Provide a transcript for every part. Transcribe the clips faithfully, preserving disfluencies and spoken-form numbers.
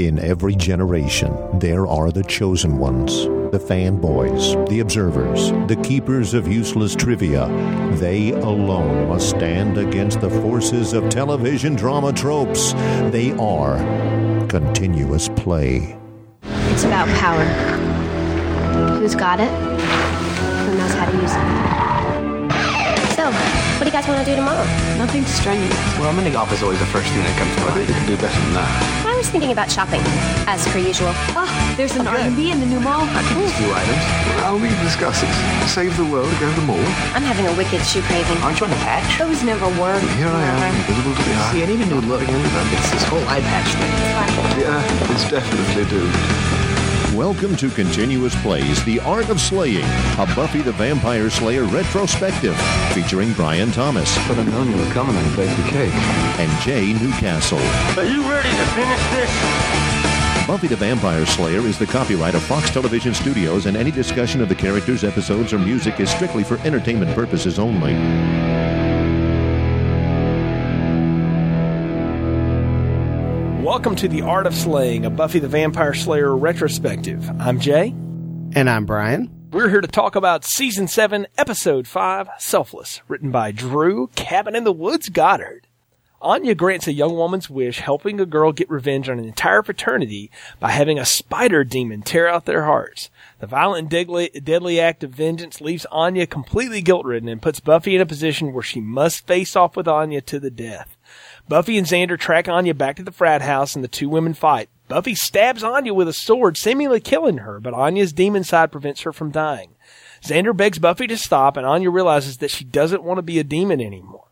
In every generation, there are the chosen ones, the fanboys, the observers, the keepers of useless trivia. They alone must stand against the forces of television drama tropes. They are continuous play. It's about power. Who's got it? Who knows how to use it? So, what do you guys want to do tomorrow? Nothing strenuous. Well, I'm in the office always the first thing that comes to mind. I think they can do better than that. I was thinking about shopping, as per usual. Oh, there's an okay. R and B in the new mall. I think there's few items. Well, we can discuss it. Save the world, go to the mall. I'm having a wicked shoe craving. Aren't you on a patch? Those never work. Here I am, invisible to the eye. See, I didn't even know looking into them. It's this whole eye patch thing. Yeah, it's definitely doomed. Welcome to Continuous Plays, The Art of Slaying, a Buffy the Vampire Slayer retrospective featuring Brian Thomas. But I've known you were coming and baked the cake. And Jay Newcastle. Are you ready to finish this? Buffy the Vampire Slayer is the copyright of Fox Television Studios, and any discussion of the characters, episodes, or music is strictly for entertainment purposes only. Welcome to The Art of Slaying, a Buffy the Vampire Slayer retrospective. I'm Jay. And I'm Brian. We're here to talk about Season seven, Episode five, Selfless, written by Drew Cabin in the Woods Goddard. Anya grants a young woman's wish, helping a girl get revenge on an entire fraternity by having a spider demon tear out their hearts. The violent and deadly act of vengeance leaves Anya completely guilt-ridden and puts Buffy in a position where she must face off with Anya to the death. Buffy and Xander track Anya back to the frat house, and the two women fight. Buffy stabs Anya with a sword, seemingly killing her, but Anya's demon side prevents her from dying. Xander begs Buffy to stop, and Anya realizes that she doesn't want to be a demon anymore.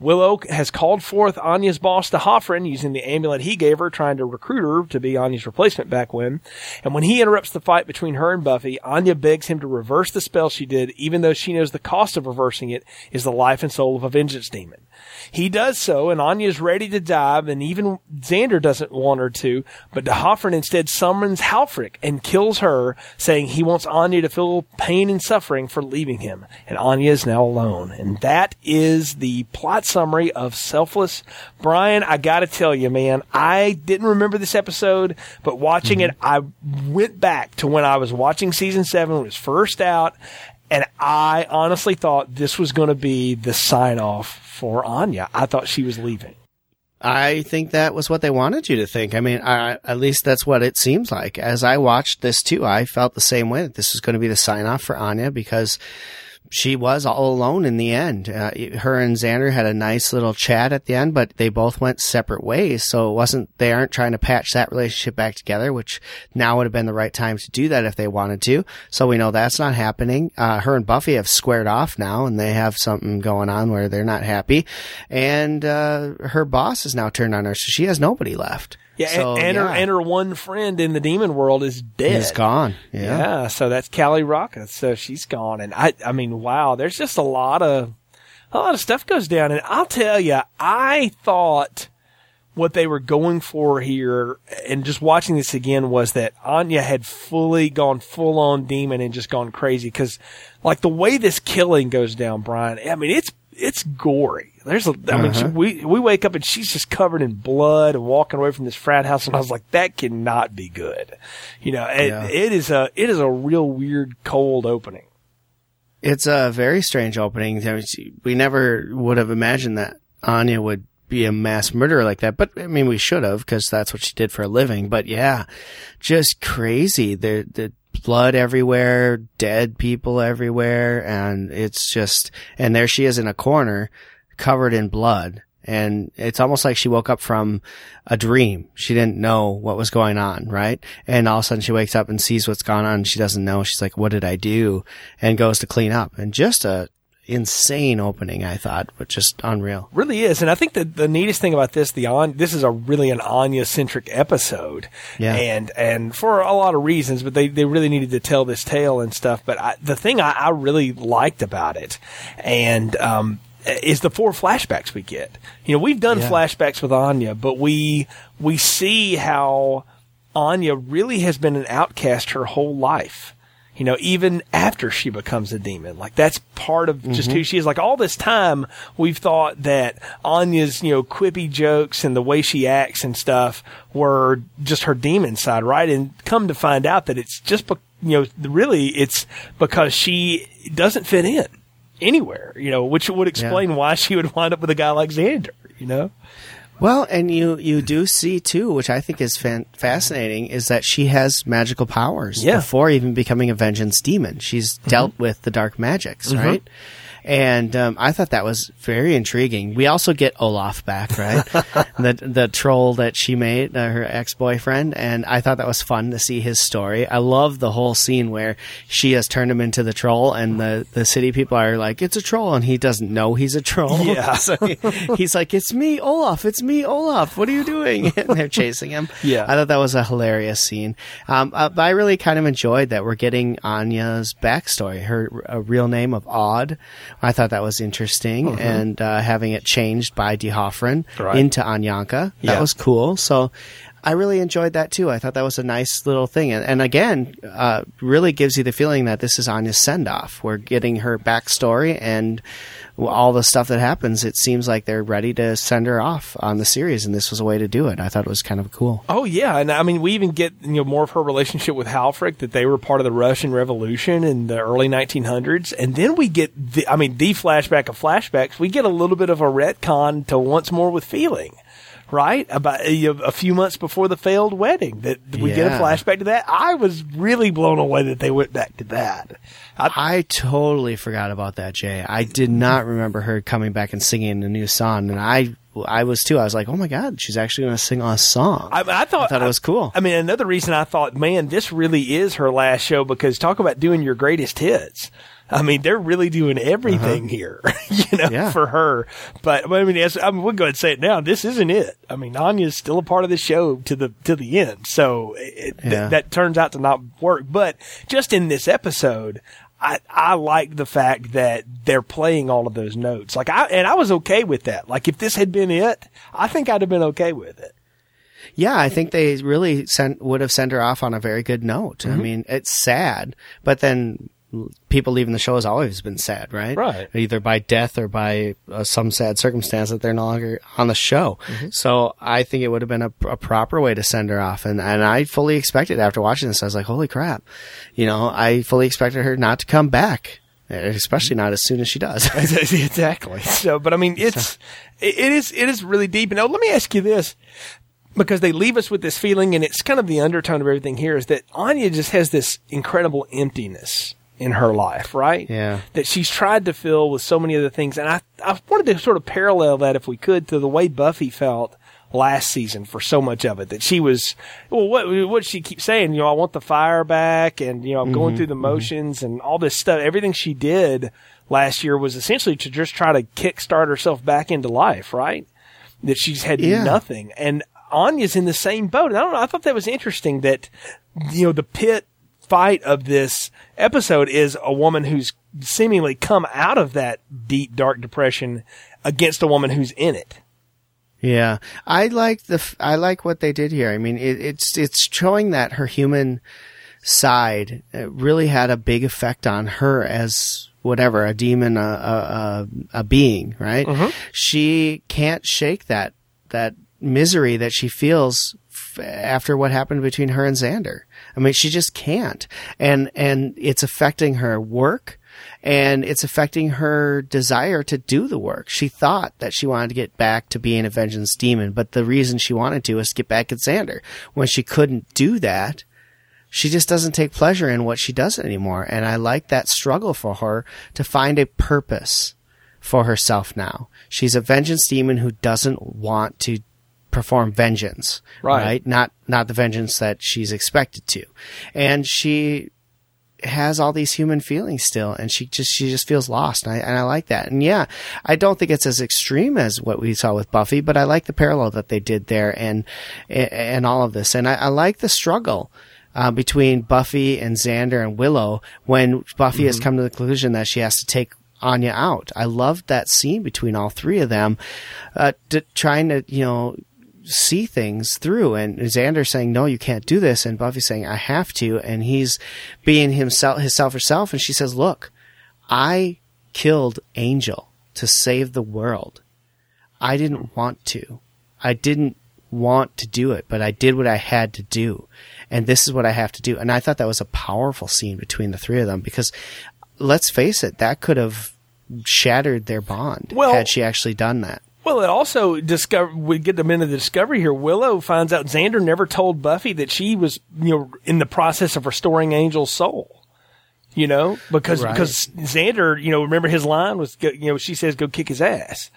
Willow has called forth Anya's boss, D'Hoffryn, using the amulet he gave her, trying to recruit her to be Anya's replacement back when. And when he interrupts the fight between her and Buffy, Anya begs him to reverse the spell she did, even though she knows the cost of reversing it is the life and soul of a vengeance demon. He does so, and Anya's ready to dive, and even Xander doesn't want her to, but D'Hoffryn instead summons Halfrek and kills her, saying he wants Anya to feel pain and suffering for leaving him, and Anya is now alone. And that is the plot summary of Selfless. Brian, I gotta tell you, man, I didn't remember this episode, but watching mm-hmm. it, I went back to when I was watching Season seven when it was first out, and I honestly thought this was going to be the sign-off for Anya. I thought she was leaving. I think that was what they wanted you to think. I mean, I, at least that's what it seems like. As I watched this, too, I felt the same way, that this was going to be the sign-off for Anya, because she was all alone in the end. Uh, her and Xander had a nice little chat at the end, but they both went separate ways. So it wasn't, they aren't trying to patch that relationship back together, which now would have been the right time to do that if they wanted to. So we know that's not happening. Uh, her and Buffy have squared off now, and they have something going on where they're not happy. And, uh, her boss is now turned on her. So she has nobody left. Yeah, so, and, and yeah. her and her one friend in the demon world is dead. He's gone. Yeah. yeah, so that's Callie Rocca. So she's gone, and I, I mean, wow. There's just a lot of, a lot of stuff goes down, and I'll tell you, I thought what they were going for here, and just watching this again, was that Anya had fully gone full on demon and just gone crazy, because like the way this killing goes down, Brian. I mean, it's it's gory. There's a, I mean, uh-huh. we, we wake up and she's just covered in blood and walking away from this frat house. And I was like, that cannot be good. You know, it, yeah. it is a, it is a real weird, cold opening. It's a very strange opening. I mean, we never would have imagined that Anya would be a mass murderer like that. But I mean, we should have, because that's what she did for a living. But yeah, just crazy. The, the, blood everywhere, dead people everywhere. And it's just, and there she is in a corner, covered in blood, and it's almost like she woke up from a dream. She didn't know what was going on, right? And all of a sudden she wakes up and sees what's gone on, and she doesn't know. She's like, what did I do? And goes to clean up. And just a insane opening, I thought, but just unreal. Really is. And I think that the neatest thing about this, the on, this is a really an Anya-centric episode. Yeah. And, and for a lot of reasons, but they, they really needed to tell this tale and stuff. But I, the thing I, I really liked about it, and, um, is the four flashbacks we get. You know, we've done yeah. flashbacks with Anya, but we we see how Anya really has been an outcast her whole life. you know, even after she becomes a demon. Like, that's part of just mm-hmm. who she is. Like, all this time, we've thought that Anya's, you know, quippy jokes and the way she acts and stuff were just her demon side, right? And come to find out that it's just, be- you know, really it's because she doesn't fit in anywhere, you know, which would explain yeah. why she would wind up with a guy like Xander, you know? Well, and you, you do see, too, which I think is fan- fascinating, is that she has magical powers yeah. before even becoming a vengeance demon. She's mm-hmm. dealt with the dark magics, mm-hmm. right? And um, I thought that was very intriguing. We also get Olaf back, right? the the troll that she made, uh, her ex-boyfriend, and I thought that was fun to see his story. I love the whole scene where she has turned him into the troll, and the, the city people are like, it's a troll, and he doesn't know he's a troll. Yeah. So he, he's like, it's me, Olaf, it's me, Olaf, what are you doing? And they're chasing him. Yeah. I thought that was a hilarious scene. Um, uh, but I really kind of enjoyed that we're getting Anya's backstory, her uh, real name of Odd. I thought that was interesting, mm-hmm. and uh, having it changed by D'Hoffryn right. into Anjanka, that yeah. was cool. So I really enjoyed that, too. I thought that was a nice little thing. And, and again, uh, really gives you the feeling that this is Anya's send-off. We're getting her backstory and all the stuff that happens. It seems like they're ready to send her off on the series, and this was a way to do it. I thought it was kind of cool. Oh, yeah. And, I mean, we even get you know more of her relationship with Halfrek, that they were part of the Russian Revolution in the early nineteen hundreds. And then we get, the, I mean, the flashback of flashbacks. We get a little bit of a retcon to Once More with Feeling. Right? About a few months before the failed wedding, that we yeah. get a flashback to that. I was really blown away that they went back to that. I, I totally forgot about that, Jay. I did not remember her coming back and singing a new song, and I I was too. I was like, oh my God, she's actually going to sing a song. I, I thought I thought it was cool. I, I mean, another reason I thought, man, this really is her last show, because talk about doing your greatest hits. I mean, they're really doing everything uh-huh. here, you know, yeah. for her. But I mean, as, I mean, we'll go ahead and say it now. This isn't it. I mean, Anya's still a part of the show to the to the end. So it, yeah. th- that turns out to not work. But just in this episode, I, I like the fact that they're playing all of those notes. Like I and I was okay with that. Like if this had been it, I think I'd have been okay with it. Yeah, I think they really sent would have sent her off on a very good note. Mm-hmm. I mean, it's sad, but then. People leaving the show has always been sad, right? Right. Either by death or by uh, some sad circumstance that they're no longer on the show. Mm-hmm. So I think it would have been a, a proper way to send her off. And, and I fully expected after watching this, I was like, holy crap. You know, I fully expected her not to come back. Especially not as soon as she does. Exactly. So, but I mean, it's, so. it, it is, it is really deep. And now let me ask you this. Because they leave us with this feeling, and it's kind of the undertone of everything here, is that Anya just has this incredible emptiness in her life, right? Yeah. That she's tried to fill with so many other things. And I, I wanted to sort of parallel that, if we could, to the way Buffy felt last season for so much of it. That she was, well, what, what did she keep saying? You know, I want the fire back, and, you know, I'm mm-hmm, going through the motions mm-hmm. and all this stuff. Everything she did last year was essentially to just try to kickstart herself back into life, right? That she's had yeah. nothing. And Anya's in the same boat. And I don't know. I thought that was interesting that, you know, the pit fight of this episode is a woman who's seemingly come out of that deep, dark depression against a woman who's in it. Yeah. I like the, f- I like what they did here. I mean, it, it's, it's showing that her human side really had a big effect on her as whatever, a demon, a, a, a being, right? Mm-hmm. She can't shake that, that misery that she feels f- after what happened between her and Xander. I mean, she just can't. And, and it's affecting her work, and it's affecting her desire to do the work. She thought that she wanted to get back to being a vengeance demon, but the reason she wanted to was to get back at Xander. When she couldn't do that, she just doesn't take pleasure in what she does anymore. And I like that struggle for her to find a purpose for herself now. She's a vengeance demon who doesn't want to perform vengeance, right. right? Not not the vengeance that she's expected to. And she has all these human feelings still, and she just she just feels lost. And I, and I like that. And yeah, I don't think it's as extreme as what we saw with Buffy, but I like the parallel that they did there, and and all of this. And I, I like the struggle uh, between Buffy and Xander and Willow when Buffy mm-hmm. has come to the conclusion that she has to take Anya out. I loved that scene between all three of them, uh, to, trying to you know. see things through. And Xander saying, no, you can't do this. And Buffy saying, I have to. And he's being himself, his self herself. And she says, look, I killed Angel to save the world. I didn't want to. I didn't want to do it, but I did what I had to do. And this is what I have to do. And I thought that was a powerful scene between the three of them, because let's face it, that could have shattered their bond well, had she actually done that. Well, it also discover we get them into the discovery here. Willow finds out Xander never told Buffy that she was, you know, in the process of restoring Angel's soul. You know, because right. because Xander, you know, remember his line was, you know, she says, "Go kick his ass."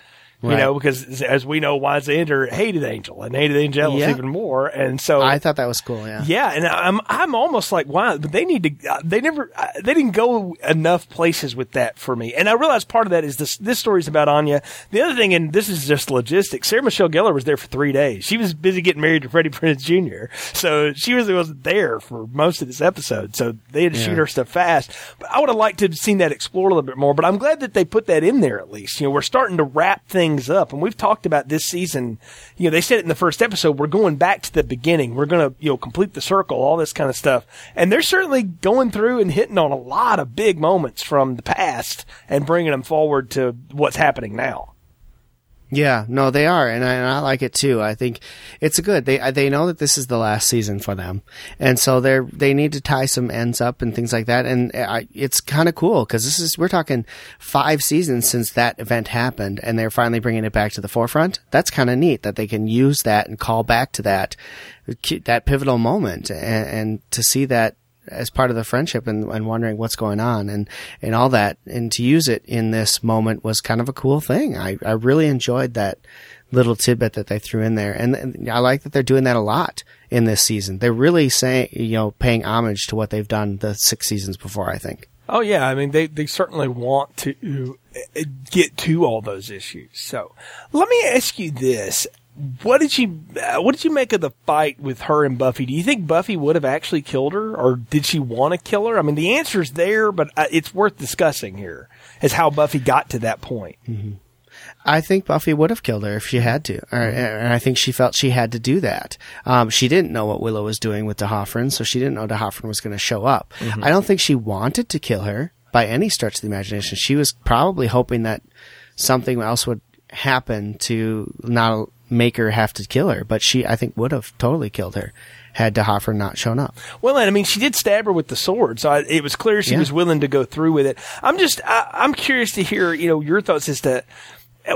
You right. know, because as we know, Xander hated Angel and hated Angelus yeah. even more, and so I thought that was cool. Yeah, yeah, and I'm I'm almost like, why? But they need to. They never. They didn't go enough places with that for me. And I realize part of that is this. This story is about Anya. The other thing, and this is just logistics. Sarah Michelle Gellar was there for three days. She was busy getting married to Freddie Prinze Junior So she really wasn't there for most of this episode. So they had to yeah. shoot her stuff fast. But I would have liked to have seen that explored a little bit more. But I'm glad that they put that in there at least. You know, we're starting to wrap things. Things up, and we've talked about this season. You know, they said it in the first episode. We're going back to the beginning. We're going to, you know, complete the circle, all this kind of stuff. And they're certainly going through and hitting on a lot of big moments from the past and bringing them forward to what's happening now. Yeah, no, they are, and I, and I like it too. I think it's good. They they know that this is the last season for them, and so they're they need to tie some ends up and things like that. And I, it's kind of cool because this is we're talking five seasons since that event happened, and they're finally bringing it back to the forefront. That's kind of neat that they can use that and call back to that that pivotal moment, and, and to see that as part of the friendship and, and wondering what's going on and, and all that. And to use it in this moment was kind of a cool thing. I, I really enjoyed that little tidbit that they threw in there. And, and I like that they're doing that a lot in this season. They're really saying, you know, paying homage to what they've done the six seasons before, I think. Oh, yeah. I mean, they, they certainly want to get to all those issues. So let me ask you this. What did you what did you make of the fight with her and Buffy? Do you think Buffy would have actually killed her, or did she want to kill her? I mean, the answer's there, but it's worth discussing here as how Buffy got to that point. Mm-hmm. I think Buffy would have killed her if she had to, or, and I think she felt she had to do that. Um, she didn't know what Willow was doing with D'Hoffryn, so she didn't know D'Hoffryn was going to show up. Mm-hmm. I don't think she wanted to kill her by any stretch of the imagination. She was probably hoping that something else would happen to not make her have to kill her, but she, I think, would have totally killed her had D'Hoffryn not shown up. Well, and I mean, she did stab her with the sword, so I, it was clear she yeah. was willing to go through with it. I'm just, I, I'm curious to hear, you know, your thoughts as to,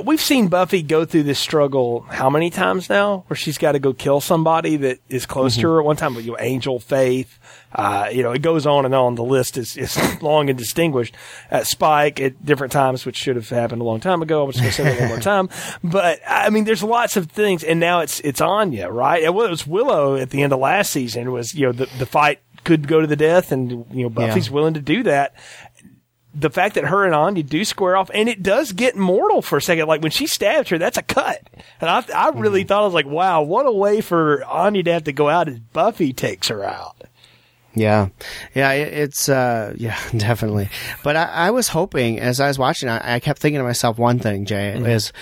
we've seen Buffy go through this struggle how many times now, where she's got to go kill somebody that is close mm-hmm. to her at one time, you know, Angel, Faith, uh, you know, it goes on and on. The list is, is long and distinguished. Uh, Spike at different times, which should have happened a long time ago. I'm just going to say that one more time. But, I mean, there's lots of things, and now it's it's Anya, right? It was Willow at the end of last season. It was, you know, the, the fight could go to the death, and, you know, Buffy's yeah. willing to do that. The fact that her and Anya do square off, and it does get mortal for a second. Like, when she stabbed her, that's a cut. And I I really mm-hmm. thought, I was like, wow, what a way for Anya to have to go out as Buffy takes her out. Yeah. Yeah, it, it's, uh, yeah, definitely. But I, I was hoping, as I was watching, I, I kept thinking to myself, one thing, Jay, mm-hmm. is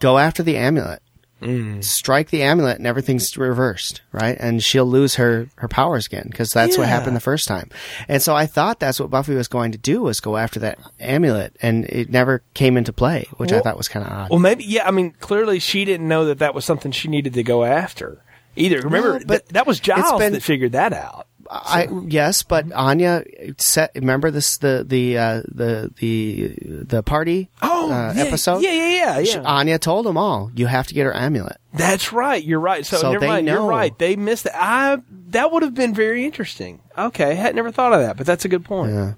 go after the amulet. Mm. Strike the amulet and everything's reversed, right? And she'll lose her, her powers again, because that's yeah. what happened the first time. And so I thought that's what Buffy was going to do, was go after that amulet, and it never came into play, which well, I thought was kind of odd. Well, maybe, yeah, I mean, clearly she didn't know that that was something she needed to go after either. Remember, no, but th- that was Giles been, that figured that out. So. I yes, but Anya set. Remember this the the uh, the the the party oh, uh, yeah, episode. Yeah, yeah, yeah, yeah. She, Anya told them all, you have to get her amulet. That's right. You're right. So, so never they mind. Know. You're right. They missed that. I that would have been very interesting. Okay, I had never thought of that, but that's a good point. Yeah.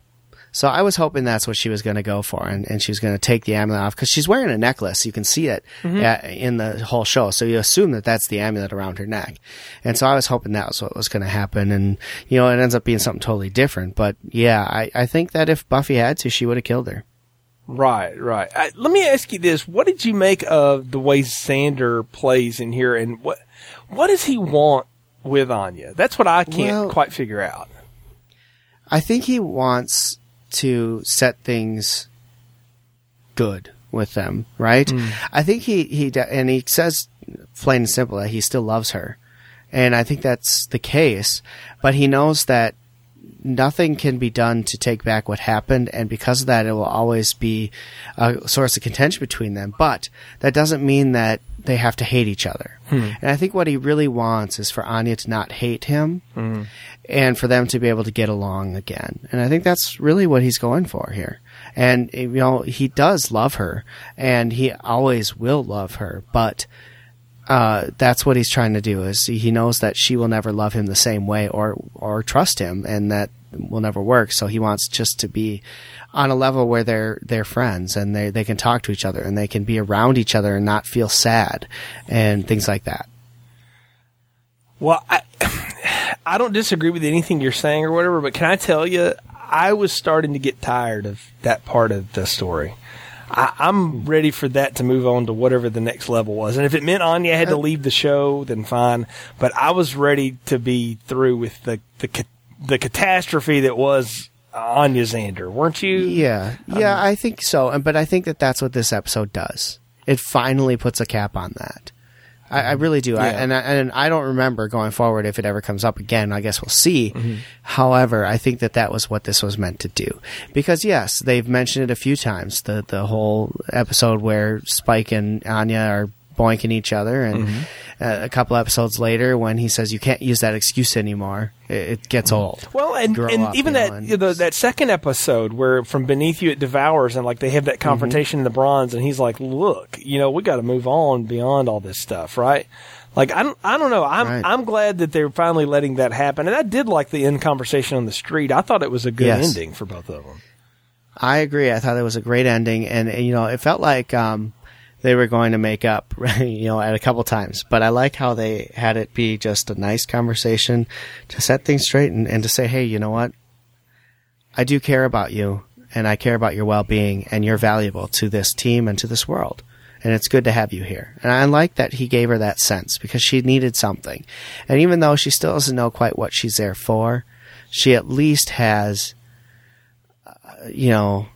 So I was hoping that's what she was going to go for, and, and she was going to take the amulet off, because she's wearing a necklace. You can see it mm-hmm. at, in the whole show. So you assume that that's the amulet around her neck. And so I was hoping that was what was going to happen. And, you know, it ends up being something totally different. But, yeah, I, I think that if Buffy had to, she would have killed her. Right, right. I, let me ask you this. What did you make of the way Xander plays in here? And what what does he want with Anya? That's what I can't well, quite figure out. I think he wants to set things good with them, right? Mm. I think he, he, and he says plain and simple, that he still loves her. And I think that's the case. But he knows that nothing can be done to take back what happened, and because of that, it will always be a source of contention between them. But that doesn't mean that they have to hate each other. Hmm. And I think what he really wants is for Anya to not hate him, hmm. and for them to be able to get along again. And I think that's really what he's going for here. And, you know, he does love her, and he always will love her, but Uh, that's what he's trying to do, is he knows that she will never love him the same way or or trust him, and that will never work. So he wants just to be on a level where they're they're friends, and they, they can talk to each other, and they can be around each other and not feel sad and things like that. Well, I, I don't disagree with anything you're saying or whatever, but can I tell you, I was starting to get tired of that part of the story. I, I'm ready for that to move on to whatever the next level was. And if it meant Anya had to leave the show, then fine. But I was ready to be through with the the, the catastrophe that was Anya Zander, weren't you? Yeah. Yeah, um, I think so. But I think that that's what this episode does. It finally puts a cap on that. I, I really do. Yeah. I, and, I, and I don't remember going forward if it ever comes up again. I guess we'll see. Mm-hmm. However, I think that that was what this was meant to do. Because, yes, they've mentioned it a few times, the, the whole episode where Spike and Anya are boinking each other. And mm-hmm. uh, a couple episodes later, when he says you can't use that excuse anymore, it, it gets old. Well, and, and up, even you know, that and you know, that second episode where from beneath you it devours, and like they have that confrontation mm-hmm. in the bronze, and he's like, look, you know, we got to move on beyond all this stuff, right? Like, I don't, I don't know. I'm right. I'm glad that they're finally letting that happen. And I did like the end conversation on the street. I thought it was a good yes. ending for both of them. I agree. I thought it was a great ending. And, and you know, it felt like um, – they were going to make up, you know, at a couple times. But I like how they had it be just a nice conversation to set things straight and, and to say, hey, you know what? I do care about you, and I care about your well-being, and you're valuable to this team and to this world. And it's good to have you here. And I like that he gave her that sense, because she needed something. And even though she still doesn't know quite what she's there for, she at least has, uh, you know,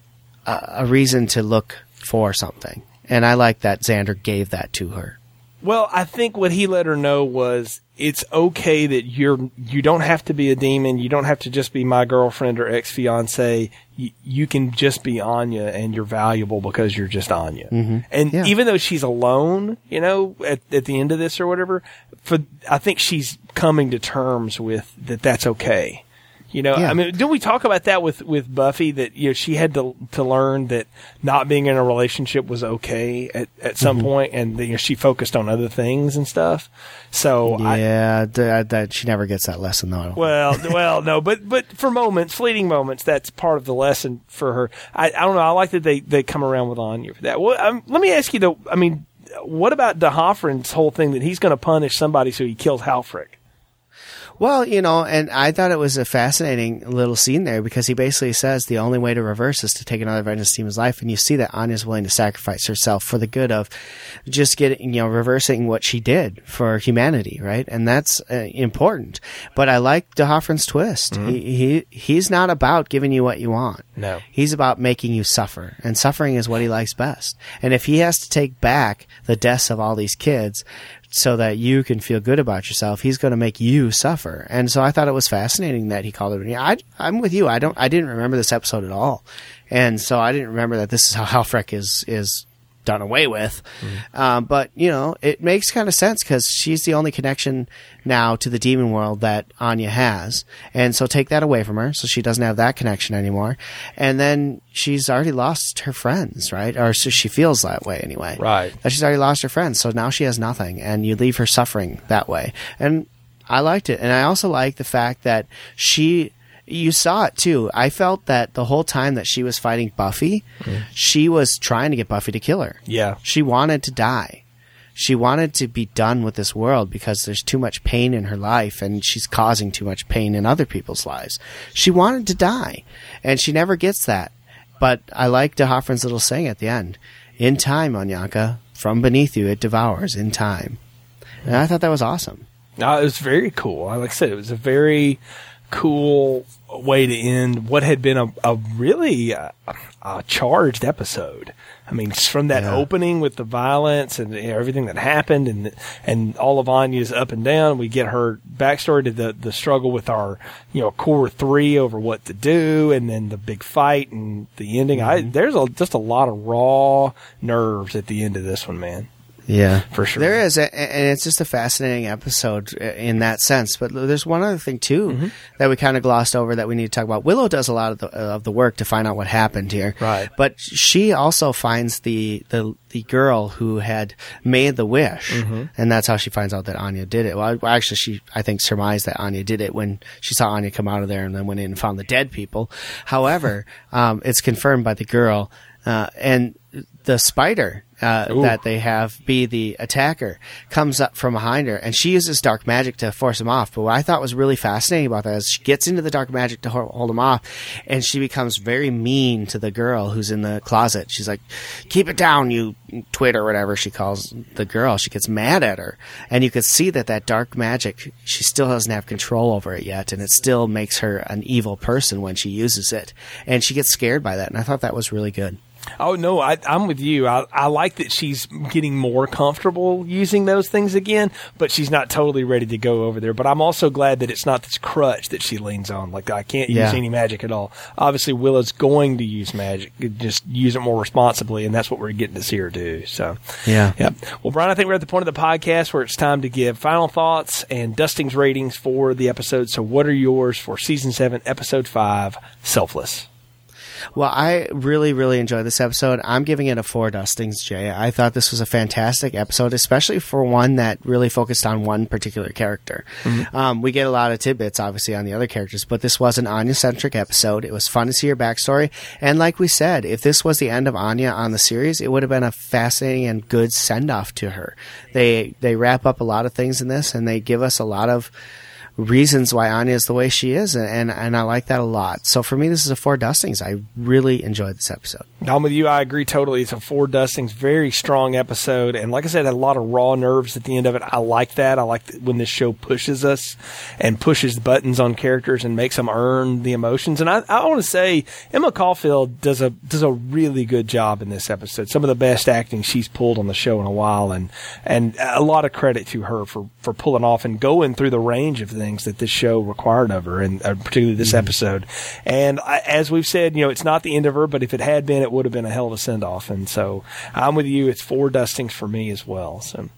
a, a reason to look for something. And I like that Xander gave that to her. Well, I think what he let her know was it's okay that you're, you don't have to be a demon. You don't have to just be my girlfriend or ex-fiance. You, you can just be Anya, and you're valuable because you're just Anya. Mm-hmm. And yeah. even though she's alone, you know, at, at the end of this or whatever, for, I think she's coming to terms with that that's okay. You know, yeah. I mean, didn't we talk about that with, with Buffy, that, you know, she had to to learn that not being in a relationship was okay at, at some mm-hmm. point, and, you know, she focused on other things and stuff. So yeah, I, that, that she never gets that lesson though. Well, well, no, but but for moments, fleeting moments, that's part of the lesson for her. I, I don't know. I like that they, they come around with Anya for that. Well, um, let me ask you though. I mean, what about D'Hoffryn's whole thing that he's going to punish somebody so he kills Halfrek? Well, you know, and I thought it was a fascinating little scene there, because he basically says the only way to reverse is to take another vengeance team's life. And you see that Anya's willing to sacrifice herself for the good of just getting, you know, reversing what she did for humanity, right? And that's uh, important. But I like D'Hoffryn's twist. Mm-hmm. He, he He's not about giving you what you want. No. He's about making you suffer. And suffering is what he likes best. And if he has to take back the deaths of all these kids so that you can feel good about yourself, he's going to make you suffer. And so I thought it was fascinating that he called it. I, I'm with you. I don't. I didn't remember this episode at all, and so I didn't remember that this is how Halfrek is is done away with. Mm-hmm. Um, but you know, it makes kind of sense, because she's the only connection now to the demon world that Anya has, and so take that away from her, so she doesn't have that connection anymore. And then she's already lost her friends, right? Or so she feels that way anyway. Right. That she's already lost her friends, so now she has nothing, and you leave her suffering that way. And I liked it. And I also like the fact that she – you saw it too. I felt that the whole time that she was fighting Buffy, mm. she was trying to get Buffy to kill her. Yeah. She wanted to die. She wanted to be done with this world, because there's too much pain in her life, and she's causing too much pain in other people's lives. She wanted to die, and she never gets that. But I like D'Hoffryn's little saying at the end, in time, Anyanka, from beneath you, it devours in time. And I thought that was awesome. No, it was very cool. Like I said, it was a very cool way to end what had been a, a really, uh, uh, charged episode. I mean, just from that yeah. opening with the violence and you know, everything that happened, and and all of Anya's up and down, we get her backstory to the, the struggle with our you know core three over what to do, and then the big fight and the ending. Mm-hmm. I, there's a, just a lot of raw nerves at the end of this one, man. Yeah, for sure. There is, a, and it's just a fascinating episode in that sense. But there's one other thing too mm-hmm. that we kind of glossed over that we need to talk about. Willow does a lot of the of the work to find out what happened here, right? But she also finds the the, the girl who had made the wish, mm-hmm. and that's how she finds out that Anya did it. Well, actually, she I think surmised that Anya did it when she saw Anya come out of there and then went in and found the dead people. However, um, it's confirmed by the girl uh, and the spider. Uh, that they have be the attacker comes up from behind her, and she uses dark magic to force him off. But what I thought was really fascinating about that is she gets into the dark magic to hold him off, and she becomes very mean to the girl who's in the closet. She's like, "Keep it down, you twit," or whatever she calls the girl. She gets mad at her, and you could see that that dark magic, she still doesn't have control over it yet, and it still makes her an evil person when she uses it, and she gets scared by that. And I thought that was really good. Oh, no, I, I'm with you. I, I like that she's getting more comfortable using those things again, but she's not totally ready to go over there. But I'm also glad that it's not this crutch that she leans on. Like, I can't use yeah. any magic at all. Obviously, Willow's going to use magic, just use it more responsibly, and that's what we're getting to see her do. So, yeah. yeah. Well, Brian, I think we're at the point of the podcast where it's time to give final thoughts and Dustin's ratings for the episode. So what are yours for Season seven, Episode five, Selfless? Well, I really, really enjoyed this episode. I'm giving it a four dustings, Jay. I thought this was a fantastic episode, especially for one that really focused on one particular character. Mm-hmm. Um, we get a lot of tidbits, obviously, on the other characters, but this was an Anya-centric episode. It was fun to see her backstory. And like we said, if this was the end of Anya on the series, it would have been a fascinating and good send-off to her. They, they wrap up a lot of things in this, and they give us a lot of reasons why Anya is the way she is, and, and and I like that a lot. So for me, this is a four dustings. I really enjoyed this episode. I'm with you. I agree totally. It's a four dustings, very strong episode, and like I said, had a lot of raw nerves at the end of it. I like that. I like that when this show pushes us and pushes buttons on characters and makes them earn the emotions. And I, I want to say Emma Caulfield does a does a really good job in this episode. Some of the best acting she's pulled on the show in a while, and and a lot of credit to her for for pulling off and going through the range of things. Things that this show required of her, and uh, particularly this episode. And I, as we've said, you know, it's not the end of her, but if it had been, it would have been a hell of a send-off. And so I'm with you. It's four dustings for me as well. So,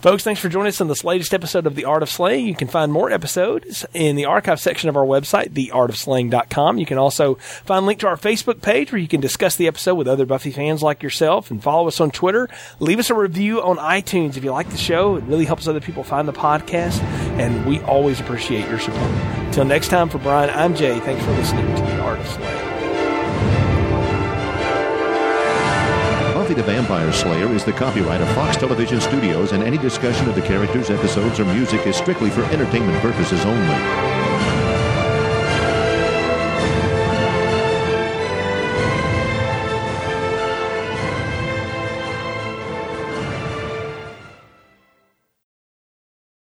folks, thanks for joining us on this latest episode of The Art of Slaying. You can find more episodes in the archive section of our website, the art of slaying dot com. You can also find a link to our Facebook page where you can discuss the episode with other Buffy fans like yourself, and follow us on Twitter. Leave us a review on iTunes if you like the show. It really helps other people find the podcast, and we always appreciate your support. Until next time, for Brian, I'm Jay. Thanks for listening to The Art of Slaying. Buffy the Vampire Slayer is the copyright of Fox Television Studios, and any discussion of the characters, episodes, or music is strictly for entertainment purposes only.